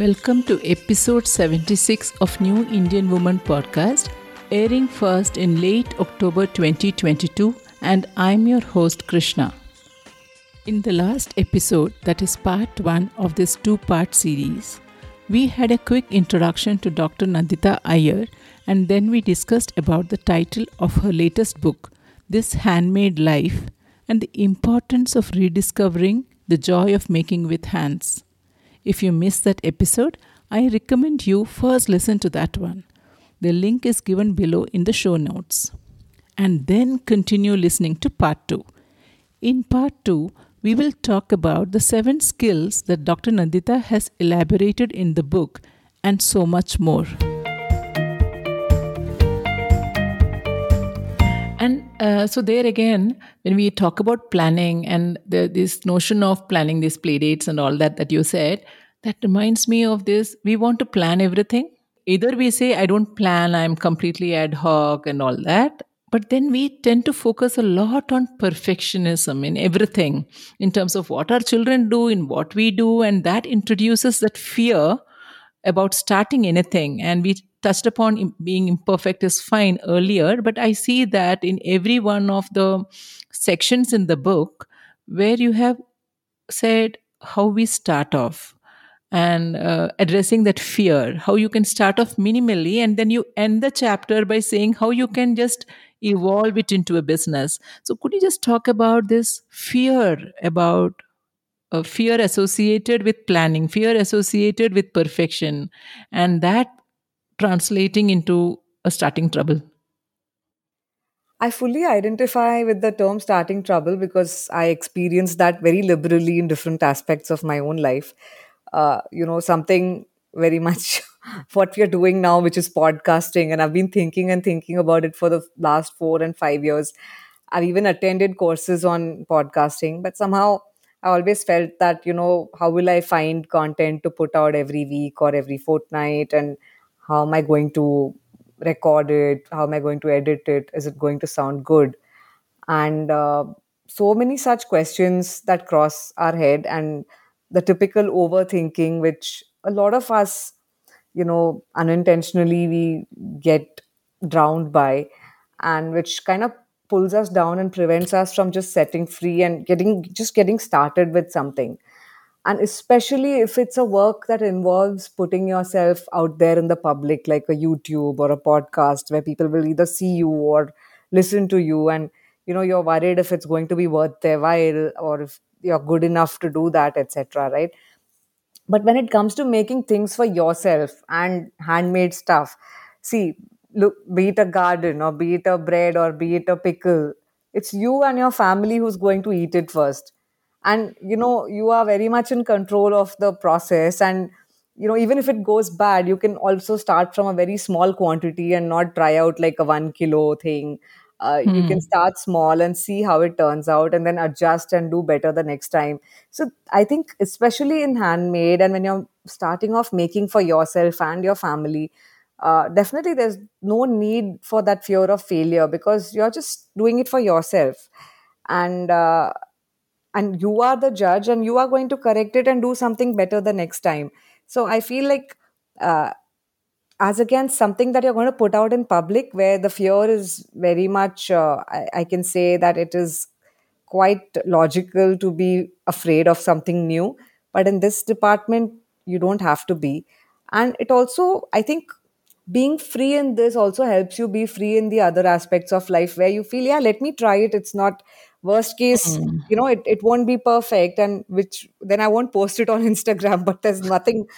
Welcome to episode 76 of New Indian Woman Podcast, airing first in late October 2022, and I'm your host Krishna. In the last episode, that is part 1 of this two-part series, we had a quick introduction to Dr. Nandita Iyer, and then we discussed about the title of her latest book, This Handmade Life, and the importance of rediscovering the joy of making with hands. If you missed that episode, I recommend you first listen to that one. The link is given below in the show notes. And then continue listening to part 2. In part 2, we will talk about the 7 skills that Dr. Nandita has elaborated in the book and so much more. And so there again, when we talk about planning and this notion of planning these playdates and all that you said, that reminds me of this. We want to plan everything. Either we say, I don't plan, I'm completely ad hoc and all that. But then we tend to focus a lot on perfectionism in everything, in terms of what our children do, in what we do. And that introduces that fear about starting anything. And we touched upon being imperfect is fine earlier, but I see that in every one of the sections in the book where you have said how we start off and addressing that fear, how you can start off minimally, and then you end the chapter by saying how you can just evolve it into a business. So could you just talk about this fear associated with planning, fear associated with perfection, and that translating into a starting trouble? I fully identify with the term starting trouble because I experienced that very liberally in different aspects of my own life. Something very much what we are doing now, which is podcasting, and I've been thinking about it for the last 4 and 5 years. I've even attended courses on podcasting, but somehow I always felt that, how will I find content to put out every week or every fortnight, and how am I going to record it? How am I going to edit it? Is it going to sound good? And so many such questions that cross our head, and the typical overthinking, which a lot of us, unintentionally we get drowned by, and which kind of pulls us down and prevents us from just setting free and getting started with something. And especially if it's a work that involves putting yourself out there in the public, like a YouTube or a podcast where people will either see you or listen to you. And, you're worried if it's going to be worth their while or if you're good enough to do that, etc., right? But when it comes to making things for yourself and handmade stuff, be it a garden or be it a bread or be it a pickle, it's you and your family who's going to eat it first. And, you are very much in control of the process. And, even if it goes bad, you can also start from a very small quantity and not try out like a 1 kilo thing. You can start small and see how it turns out and then adjust and do better the next time. So I think especially in handmade and when you're starting off making for yourself and your family, definitely there's no need for that fear of failure because you're just doing it for yourself. And you are the judge and you are going to correct it and do something better the next time. So I feel like as against something that you're going to put out in public where the fear is very much, I can say that it is quite logical to be afraid of something new. But in this department, you don't have to be. And it also, I think, being free in this also helps you be free in the other aspects of life where you feel, yeah, let me try it. It's not... Worst case, it won't be perfect, and which then I won't post it on Instagram, but there's nothing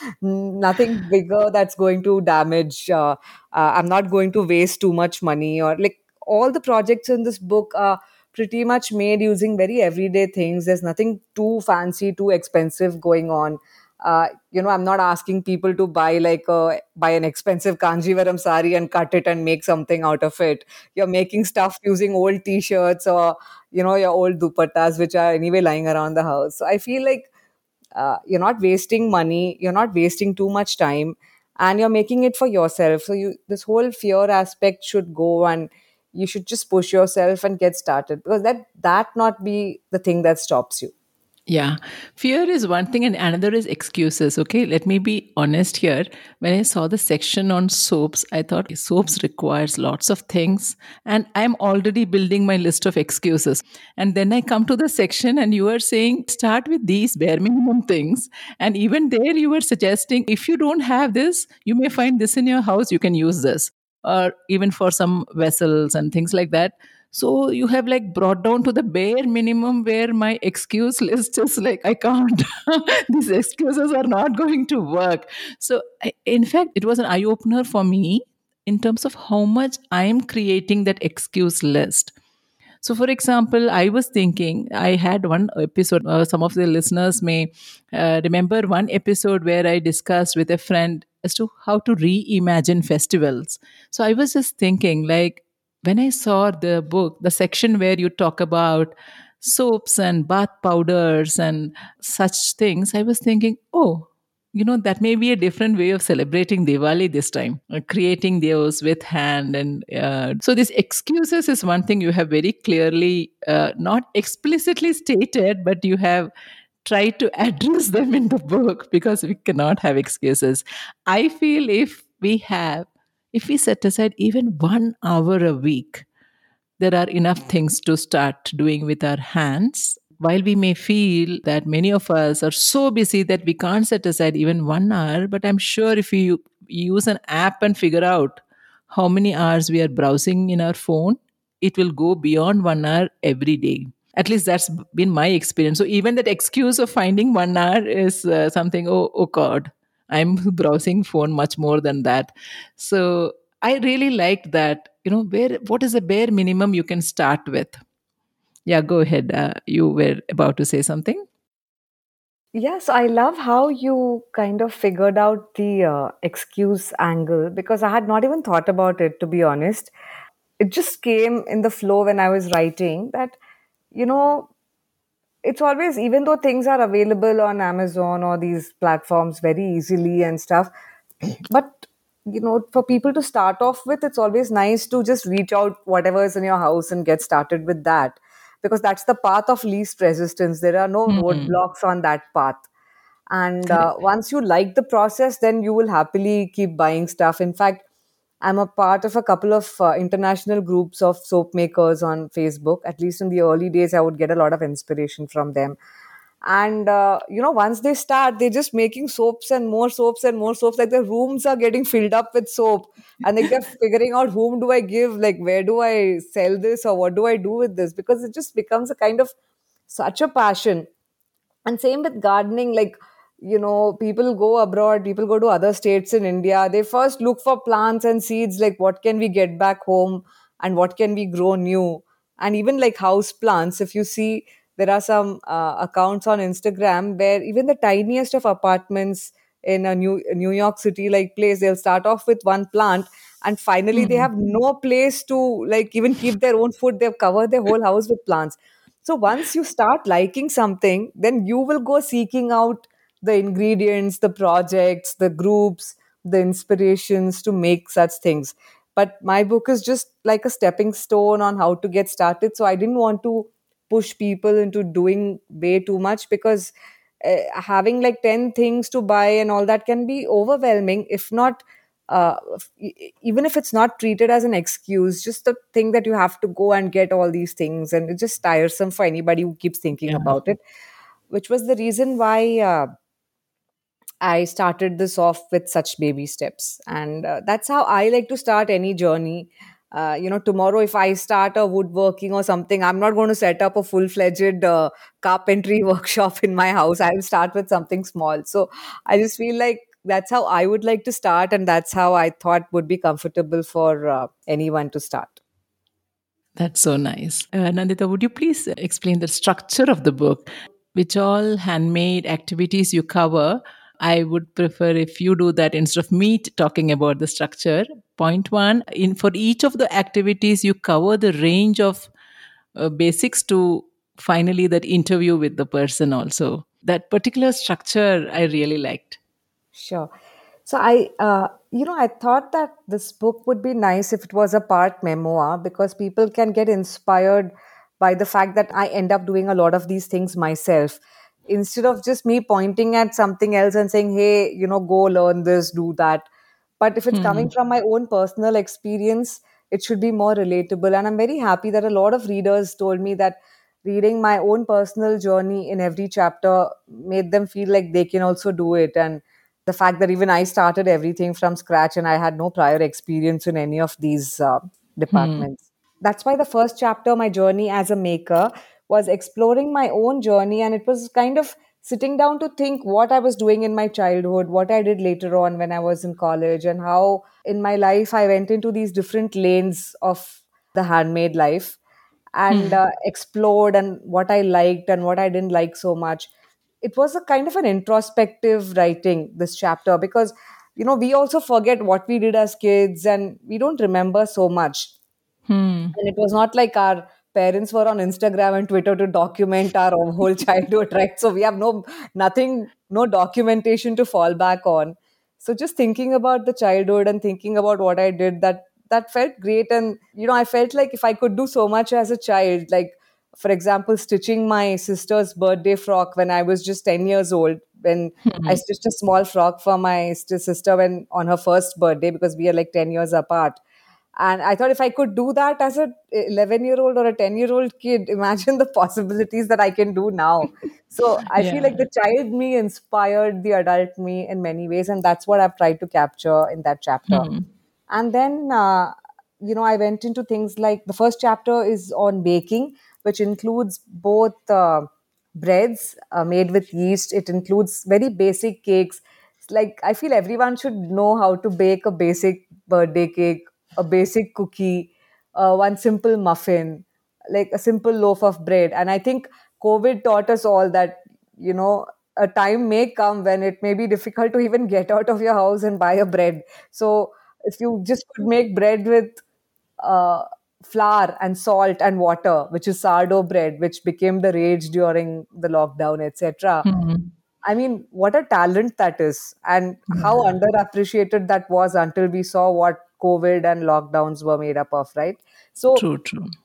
bigger that's going to damage. I'm not going to waste too much money, or like all the projects in this book are pretty much made using very everyday things. There's nothing too fancy, too expensive going on. I'm not asking people to buy an expensive Kanjivaram sari and cut it and make something out of it. You're making stuff using old t-shirts or, your old dupattas, which are anyway lying around the house. So I feel like you're not wasting money, you're not wasting too much time, and you're making it for yourself. So this whole fear aspect should go, and you should just push yourself and get started, because that not be the thing that stops you. Yeah. Fear is one thing and another is excuses. Okay. Let me be honest here. When I saw the section on soaps, I thought soaps requires lots of things and I'm already building my list of excuses. And then I come to the section and you are saying, start with these bare minimum things. And even there you were suggesting, if you don't have this, you may find this in your house, you can use this. Or even for some vessels and things like that. So you have like brought down to the bare minimum where my excuse list is like, I can't, these excuses are not going to work. So in fact, it was an eye opener for me in terms of how much I am creating that excuse list. So for example, I was thinking, I had one episode, some of the listeners may remember one episode where I discussed with a friend as to how to reimagine festivals. So I was just thinking like, when I saw the book, the section where you talk about soaps and bath powders and such things, I was thinking, oh, you know, that may be a different way of celebrating Diwali this time, creating those with hand. And so these excuses is one thing you have very clearly, not explicitly stated, but you have tried to address them in the book because we cannot have excuses. I feel if we set aside even 1 hour a week, there are enough things to start doing with our hands. While we may feel that many of us are so busy that we can't set aside even 1 hour, but I'm sure if you use an app and figure out how many hours we are browsing in our phone, it will go beyond 1 hour every day. At least that's been my experience. So even that excuse of finding 1 hour is something, oh God. I'm browsing phone much more than that. So I really liked that, you know, what is the bare minimum you can start with? Yeah, go ahead. You were about to say something. Yes, I love how you kind of figured out the excuse angle because I had not even thought about it, to be honest. It just came in the flow when I was writing that, you know, it's always, even though things are available on Amazon or these platforms very easily and stuff, but, you know, for people to start off with, it's always nice to just reach out whatever is in your house and get started with that because that's the path of least resistance. There are no roadblocks on that path. And once you like the process, then you will happily keep buying stuff. In fact, I'm a part of a couple of international groups of soap makers on Facebook. At least in the early days, I would get a lot of inspiration from them. And, you know, once they start, they're just making soaps and more soaps and more soaps. Like the rooms are getting filled up with soap. And like, they're figuring out whom do I give, like where do I sell this or what do I do with this? Because it just becomes a kind of such a passion. And same with gardening, like, you know, people go abroad, people go to other states in India. They first look for plants and seeds, like what can we get back home and what can we grow new? And even like house plants, if you see, there are some accounts on Instagram where even the tiniest of apartments in a New York City like place, they'll start off with one plant and finally they have no place to like even keep their own food. They've covered their whole house with plants. So once you start liking something, then you will go seeking out the ingredients, the projects, the groups, the inspirations to make such things. But my book is just like a stepping stone on how to get started. So I didn't want to push people into doing way too much because having like 10 things to buy and all that can be overwhelming. If not, even if it's not treated as an excuse, just the thing that you have to go and get all these things. And it's just tiresome for anybody who keeps thinking about it, which was the reason why I started this off with such baby steps. And that's how I like to start any journey. You know, tomorrow if I start a woodworking or something, I'm not going to set up a full-fledged carpentry workshop in my house. I'll start with something small. So I just feel like that's how I would like to start. And that's how I thought would be comfortable for anyone to start. That's so nice. Nandita, would you please explain the structure of the book? Which all handmade activities you cover? I would prefer if you do that instead of me talking about the structure. Point one, for each of the activities, you cover the range of basics to finally that interview with the person also. That particular structure, I really liked. Sure. So I thought that this book would be nice if it was a part memoir because people can get inspired by the fact that I end up doing a lot of these things myself. instead of just me pointing at something else and saying, hey, go learn this, do that. But if it's coming from my own personal experience, it should be more relatable. And I'm very happy that a lot of readers told me that reading my own personal journey in every chapter made them feel like they can also do it. And the fact that even I started everything from scratch and I had no prior experience in any of these departments. That's why the first chapter, my journey as a maker, was exploring my own journey. And it was kind of sitting down to think what I was doing in my childhood, what I did later on when I was in college, and how in my life I went into these different lanes of the handmade life and explored, and what I liked and what I didn't like so much. It was a kind of an introspective writing, this chapter, because, we also forget what we did as kids and we don't remember so much. And it was not like our parents were on Instagram and Twitter to document our whole childhood, right? So we have no documentation to fall back on. So just thinking about the childhood and thinking about what I did, that felt great. And, I felt like if I could do so much as a child, like, for example, stitching my sister's birthday frock when I was just 10 years old, when I stitched a small frock for my sister on her first birthday, because we are like 10 years apart. And I thought if I could do that as an 11-year-old or a 10-year-old kid, imagine the possibilities that I can do now. So I feel like the child me inspired the adult me in many ways. And that's what I've tried to capture in that chapter. And then, I went into things like the first chapter is on baking, which includes both breads made with yeast. It includes very basic cakes. It's like, I feel everyone should know how to bake a basic birthday cake, a basic cookie, one simple muffin, like a simple loaf of bread. And I think COVID taught us all that, a time may come when it may be difficult to even get out of your house and buy a bread. So if you just could make bread with flour and salt and water, which is sourdough bread, which became the rage during the lockdown, etc. I mean, what a talent that is, and how underappreciated that was until we saw what COVID and lockdowns were made up of, right? So true.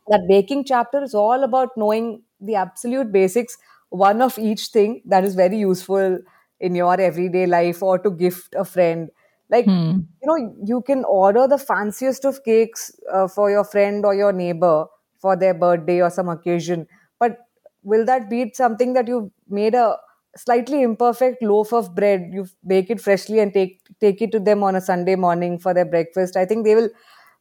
That baking chapter is all about knowing the absolute basics, one of each thing that is very useful in your everyday life or to gift a friend. Like, you can order the fanciest of cakes for your friend or your neighbor for their birthday or some occasion. But will that beat something that you've made a slightly imperfect loaf of bread, you bake it freshly and take it to them on a Sunday morning for their breakfast? I think they will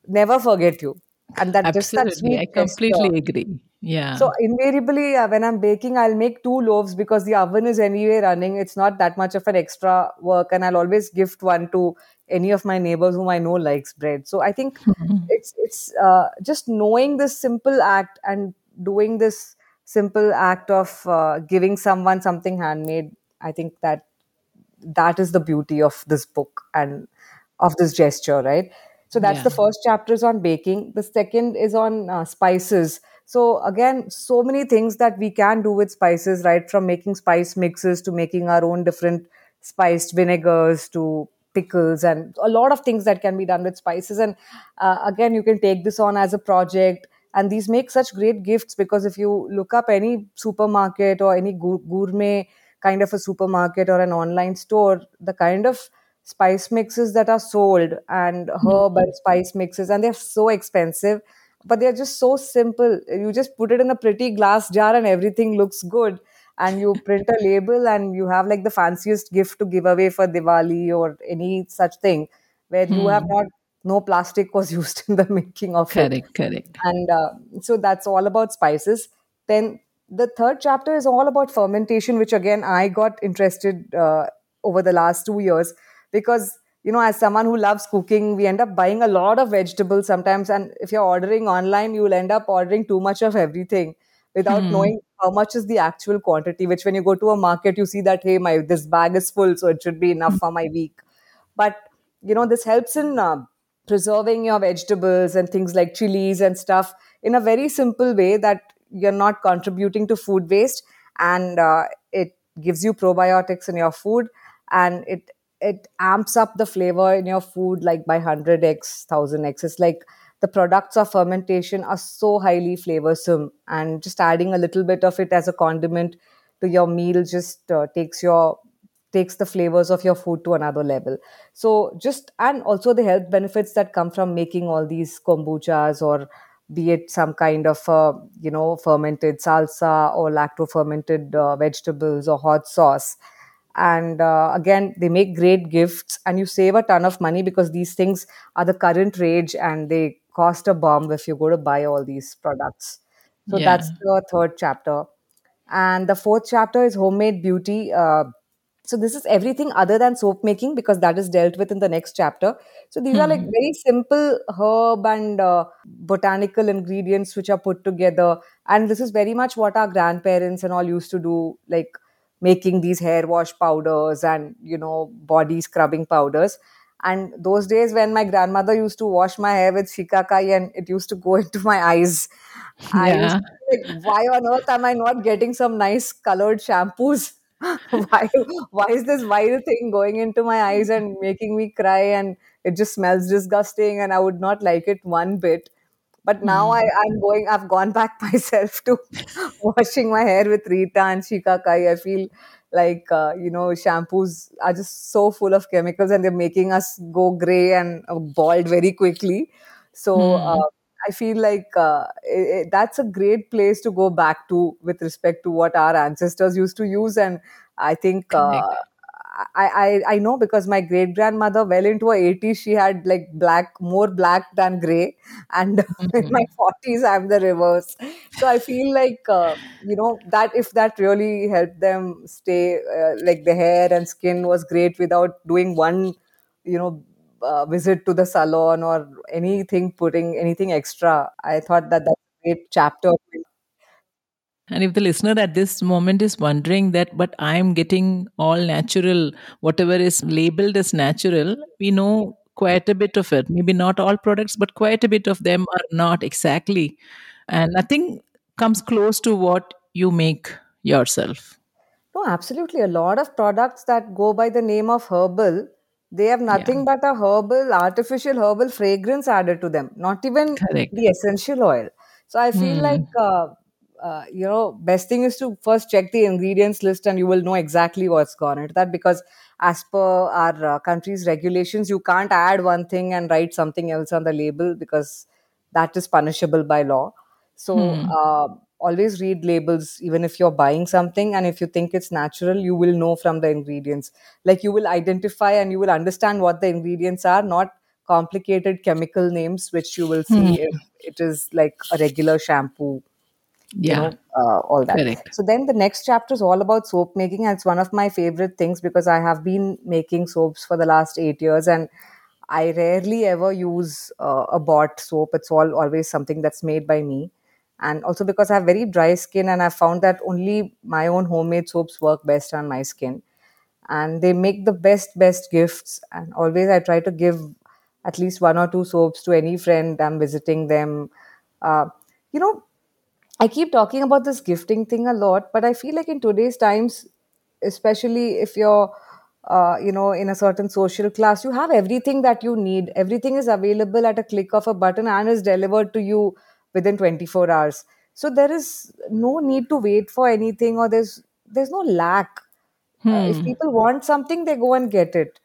never forget you. And that absolutely, just that sweet I completely texture. Agree. Yeah. So invariably, when I'm baking, I'll make two loaves because the oven is anyway running. It's not that much of an extra work, and I'll always gift one to any of my neighbors whom I know likes bread. So I think it's just knowing this simple act and doing this simple act of giving someone something handmade. I think that is the beauty of this book and of this gesture, right? So that's the first chapter is on baking. The second is on spices. So again, so many things that we can do with spices, right? From making spice mixes to making our own different spiced vinegars to pickles, and a lot of things that can be done with spices. And again, you can take this on as a project. And these make such great gifts, because if you look up any supermarket or any gourmet kind of a supermarket or an online store, the kind of spice mixes that are sold and herb and spice mixes, and they're so expensive, but they're just so simple. You just put it in a pretty glass jar and everything looks good. And you print a label and you have like the fanciest gift to give away for Diwali or any such thing, where you have no plastic was used in the making of it. Correct. And so that's all about spices. Then the third chapter is all about fermentation, which again, I got interested over the last 2 years because, as someone who loves cooking, we end up buying a lot of vegetables sometimes. And if you're ordering online, you'll end up ordering too much of everything without knowing how much is the actual quantity, which when you go to a market, you see that, hey, this bag is full, so it should be enough for my week. But, this helps in preserving your vegetables and things like chilies and stuff in a very simple way that you're not contributing to food waste, and it gives you probiotics in your food, and it amps up the flavor in your food like by 100x, 1000x. It's like the products of fermentation are so highly flavorsome, and just adding a little bit of it as a condiment to your meal just takes the flavors of your food to another level. So and also the health benefits that come from making all these kombuchas, or be it some kind of fermented salsa or lacto fermented vegetables or hot sauce. And again, they make great gifts, and you save a ton of money because these things are the current rage and they cost a bomb if you go to buy all these products. So Yeah. that's the third chapter. And the fourth chapter is homemade beauty. So this is everything other than soap making, because that is dealt with in the next chapter. So these are like very simple herb and botanical ingredients which are put together. And this is very much what our grandparents and all used to do, like making these hair wash powders and, body scrubbing powders. And those days when my grandmother used to wash my hair with shikakai and it used to go into my eyes, I used to be like, why on earth am I not getting some nice colored shampoos? Why is this viral thing going into my eyes and making me cry, and it just smells disgusting and I would not like it one bit. But now I've gone back myself to washing my hair with Rita and Shikakai. I feel like, shampoos are just so full of chemicals and they're making us go grey and bald very quickly. So I feel like that's a great place to go back to with respect to what our ancestors used to use. And I think I know, because my great grandmother, well into her 80s, she had like more black than grey, and in my 40s I'm the reverse. So I feel like that if that really helped them stay like the hair and skin was great without doing one visit to the salon or putting anything extra. I thought that's a great chapter. And if the listener at this moment is wondering that, but I'm getting all natural, whatever is labeled as natural, we know quite a bit of it. Maybe not all products, but quite a bit of them are not exactly. And nothing comes close to what you make yourself. No, absolutely. A lot of products that go by the name of herbal, they have nothing but a artificial herbal fragrance added to them. Not even the essential oil. So I feel like... best thing is to first check the ingredients list and you will know exactly what's gone into that, because as per our country's regulations, you can't add one thing and write something else on the label, because that is punishable by law. So always read labels, even if you're buying something, and if you think it's natural, you will know from the ingredients. Like, you will identify and you will understand what the ingredients are, not complicated chemical names, which you will see if it is like a regular shampoo. All that. Correct. So then the next chapter is all about soap making, and it's one of my favorite things, because I have been making soaps for the last 8 years, and I rarely ever use a bought soap. It's always something that's made by me. And also because I have very dry skin, and I found that only my own homemade soaps work best on my skin, and they make the best gifts. And always I try to give at least one or two soaps to any friend I'm visiting them. I keep talking about this gifting thing a lot, but I feel like in today's times, especially if you're, in a certain social class, you have everything that you need. Everything is available at a click of a button and is delivered to you within 24 hours. So there is no need to wait for anything, or there's no lack. If people want something, they go and get it.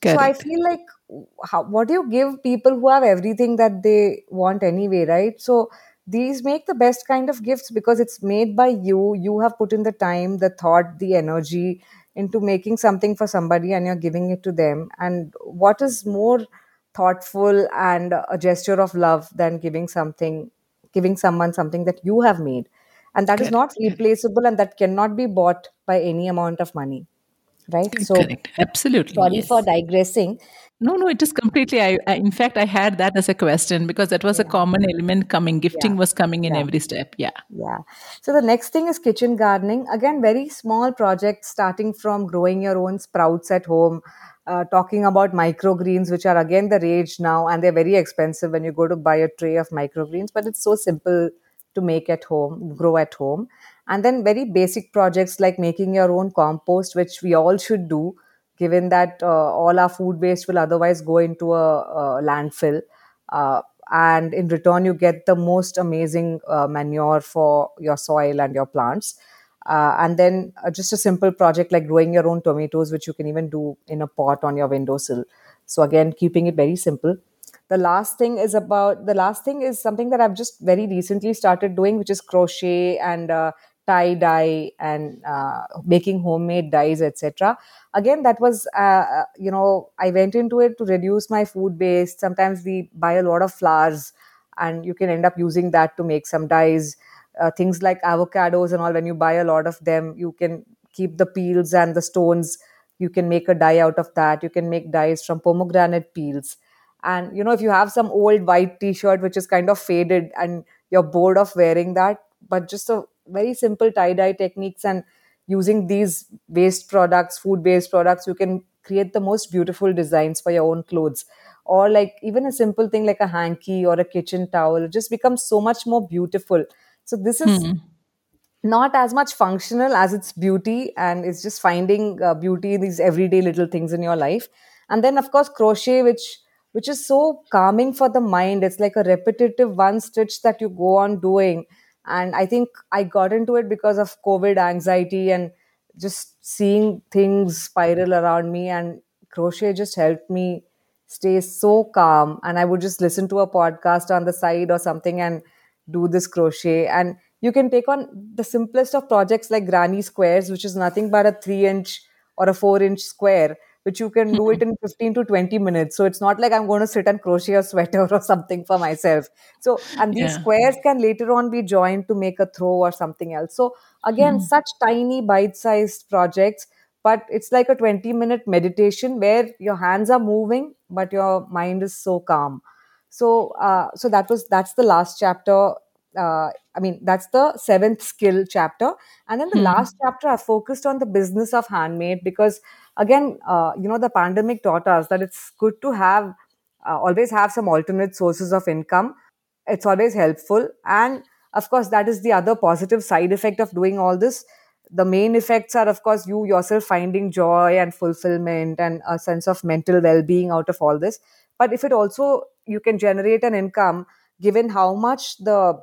Correct. So I feel like, what do you give people who have everything that they want anyway, right? So these make the best kind of gifts, because it's made by you. You have put in the time, the thought, the energy into making something for somebody, and you're giving it to them. And what is more thoughtful and a gesture of love than giving someone something that you have made? And that is not replaceable, and that cannot be bought by any amount of money. Right? So, correct. Absolutely. Sorry for digressing. No, it is completely. I in fact, I had that as a question, because that was a common element coming. Gifting was coming in every step. Yeah. So the next thing is kitchen gardening. Again, very small projects, starting from growing your own sprouts at home, talking about microgreens, which are again the rage now, and they're very expensive when you go to buy a tray of microgreens. But it's so simple to make at home, grow at home. And then very basic projects like making your own compost, which we all should do, given that all our food waste will otherwise go into a landfill. And in return, you get the most amazing manure for your soil and your plants. And then just a simple project like growing your own tomatoes, which you can even do in a pot on your windowsill. So again, keeping it very simple. The last thing is something that I've just very recently started doing, which is crochet and tie-dye and making homemade dyes, etc. Again, that was, I went into it to reduce my food waste. Sometimes we buy a lot of flowers and you can end up using that to make some dyes. Things like avocados and all, when you buy a lot of them, you can keep the peels and the stones. You can make a dye out of that. You can make dyes from pomegranate peels. And, if you have some old white t-shirt, which is kind of faded and you're bored of wearing that, but just a very simple tie-dye techniques and using these food-based products, you can create the most beautiful designs for your own clothes. Or like even a simple thing like a hanky or a kitchen towel, it just becomes so much more beautiful. So this is not as much functional as it's beauty, and it's just finding beauty in these everyday little things in your life. And then, of course, crochet, which is so calming for the mind. It's like a repetitive one stitch that you go on doing. And I think I got into it because of COVID anxiety and just seeing things spiral around me. And crochet just helped me stay so calm. And I would just listen to a podcast on the side or something and do this crochet. And you can take on the simplest of projects like granny squares, which is nothing but a 3-inch or a 4-inch square, which you can do it in 15 to 20 minutes. So it's not like I'm going to sit and crochet a sweater or something for myself. So, and these squares can later on be joined to make a throw or something else. So again, such tiny bite-sized projects, but it's like a 20-minute meditation where your hands are moving, but your mind is so calm. So that's the last chapter. That's the 7th skill chapter. And then the last chapter, I focused on the business of handmade because, again, the pandemic taught us that it's good to have, always have some alternate sources of income. It's always helpful. And of course, that is the other positive side effect of doing all this. The main effects are, of course, you yourself finding joy and fulfillment and a sense of mental well-being out of all this. But if it also, you can generate an income, given how much the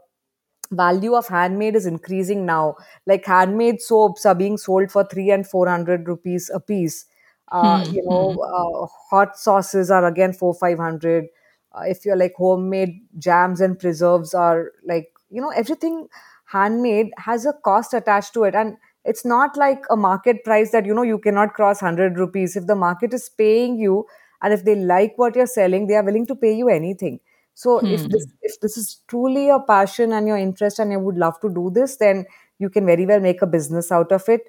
value of handmade is increasing now. Like handmade soaps are being sold for 300 and 400 rupees a piece. Hot sauces are again 400-500. If you're like homemade jams and preserves are like, everything handmade has a cost attached to it. And it's not like a market price that, you cannot cross 100 rupees. If the market is paying you and if they like what you're selling, they are willing to pay you anything. So if this is truly your passion and your interest and you would love to do this, then you can very well make a business out of it.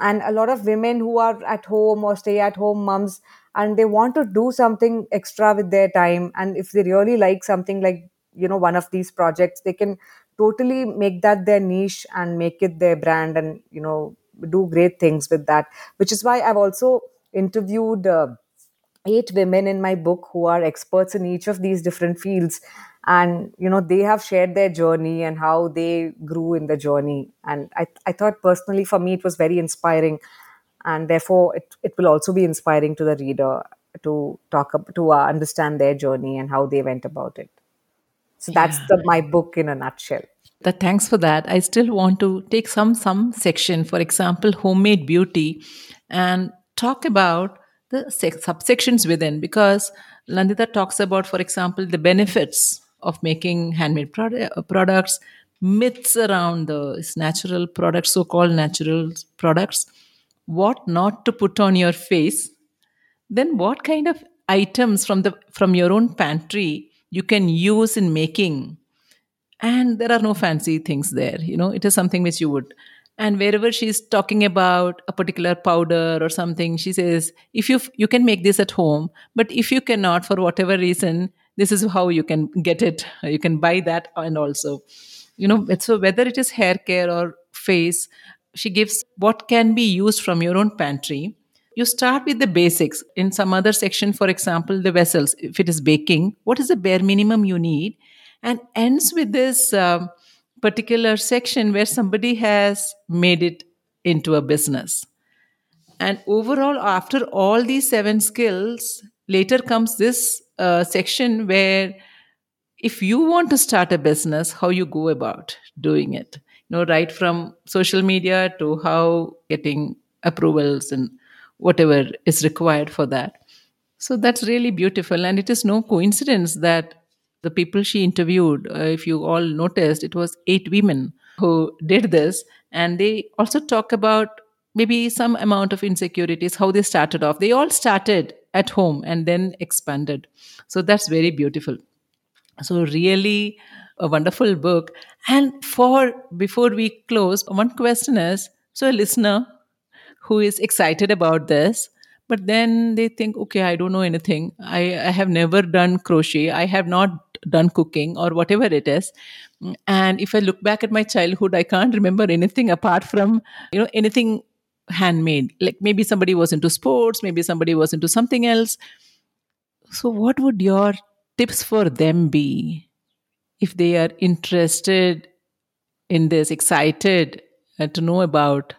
And a lot of women who are at home or stay at home moms, and they want to do something extra with their time. And if they really like something like, one of these projects, they can totally make that their niche and make it their brand and, do great things with that. Which is why I've also interviewed 8 women in my book who are experts in each of these different fields, and they have shared their journey and how they grew in the journey. And I thought personally for me it was very inspiring, and therefore it will also be inspiring to the reader to understand their journey and how they went about it. So that's my book in a nutshell. Thanks for that. I still want to take some section, for example, homemade beauty, and talk about the subsections within, because Nandita talks about, for example, the benefits of making handmade products, myths around the natural products, so-called natural products, what not to put on your face, then what kind of items from your own pantry you can use in making. And there are no fancy things there. It is something which you would. And wherever she's talking about a particular powder or something, she says, if you can make this at home, but if you cannot, for whatever reason, this is how you can get it. You can buy that. And also, so whether it is hair care or face, she gives what can be used from your own pantry. You start with the basics. In some other section, for example, the vessels, if it is baking, what is the bare minimum you need? And ends with this particular section where somebody has made it into a business. And overall, after all these 7 skills, later comes this section where if you want to start a business, how you go about doing it, right from social media to how getting approvals and whatever is required for that. So that's really beautiful. And it is no coincidence that the people she interviewed, if you all noticed, it was 8 women who did this. And they also talk about maybe some amount of insecurities, how they started off. They all started at home and then expanded. So that's very beautiful. So really a wonderful book. And before we close, one question is, so a listener who is excited about this, but then they think, okay, I don't know anything. I have never done crochet. I have not done cooking or whatever it is. And if I look back at my childhood, I can't remember anything apart from, anything handmade. Like maybe somebody was into sports, maybe somebody was into something else. So what would your tips for them be if they are interested in this, excited to know about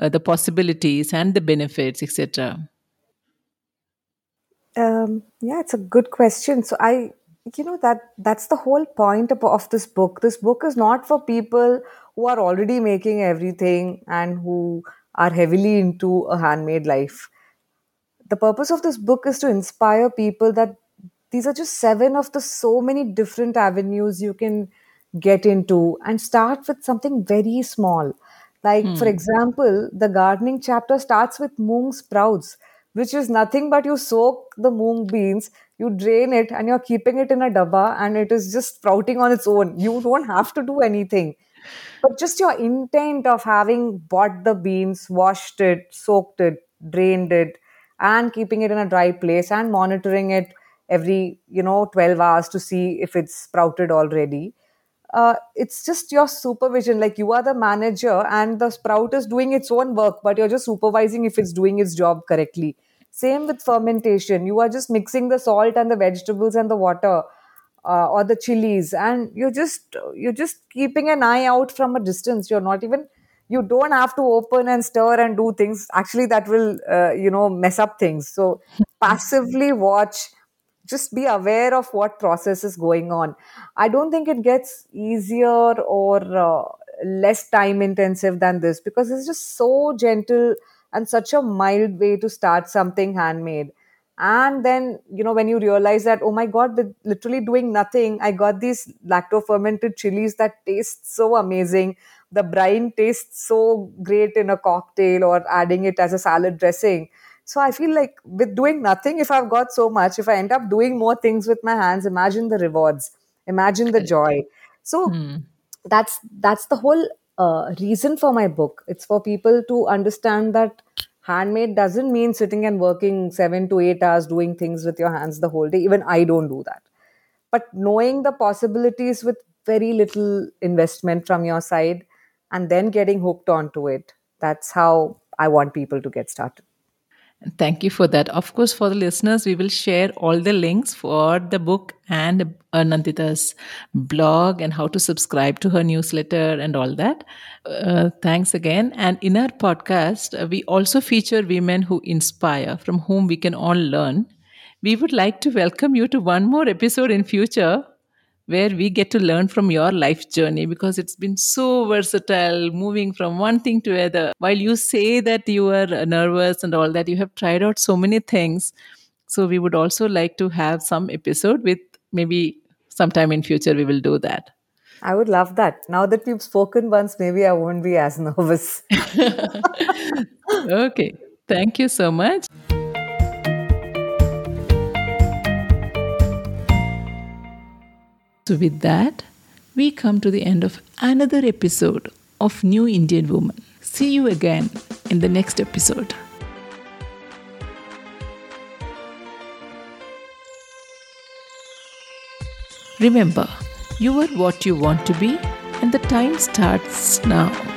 the possibilities and the benefits, etc.? Yeah, it's a good question. So I, that's the whole point of this book. This book is not for people who are already making everything and who are heavily into a handmade life. The purpose of this book is to inspire people that these are just 7 of the so many different avenues you can get into, and start with something very small. Like, for example, the gardening chapter starts with moong sprouts, which is nothing but you soak the moong beans, you drain it, and you're keeping it in a dabba, and it is just sprouting on its own. You don't have to do anything. But just your intent of having bought the beans, washed it, soaked it, drained it, and keeping it in a dry place and monitoring it every, 12 hours to see if it's sprouted already. It's just your supervision. Like, you are the manager and the sprout is doing its own work, but you're just supervising if it's doing its job correctly. Same with fermentation. You are just mixing the salt and the vegetables and the water or the chilies, and you're just keeping an eye out from a distance. You don't have to open and stir and do things. Actually, that will mess up things. So passively watch. Just be aware of what process is going on. I don't think it gets easier or less time intensive than this, because it's just so gentle and such a mild way to start something handmade. And then, when you realize that, oh my God, with literally doing nothing, I got these lacto-fermented chilies that taste so amazing. The brine tastes so great in a cocktail or adding it as a salad dressing. So I feel like with doing nothing, if I've got so much, if I end up doing more things with my hands, imagine the rewards, imagine the joy. So that's the whole reason for my book. It's for people to understand that handmade doesn't mean sitting and working 7 to 8 hours doing things with your hands the whole day. Even I don't do that. But knowing the possibilities with very little investment from your side and then getting hooked onto it. That's how I want people to get started. Thank you for that. Of course, for the listeners, we will share all the links for the book and Nandita's blog and how to subscribe to her newsletter and all that. Thanks again. And in our podcast, we also feature women who inspire, from whom we can all learn. We would like to welcome you to one more episode in future where we get to learn from your life journey, because it's been so versatile, moving from one thing to other. While you say that you are nervous and all that, you have tried out so many things. So we would also like to have some episode with, maybe sometime in future, we will do that. I would love that. Now that we've spoken once, maybe I won't be as nervous. Okay. Thank you so much. So with that, we come to the end of another episode of New Indian Woman. See you again in the next episode. Remember, you are what you want to be, and the time starts now.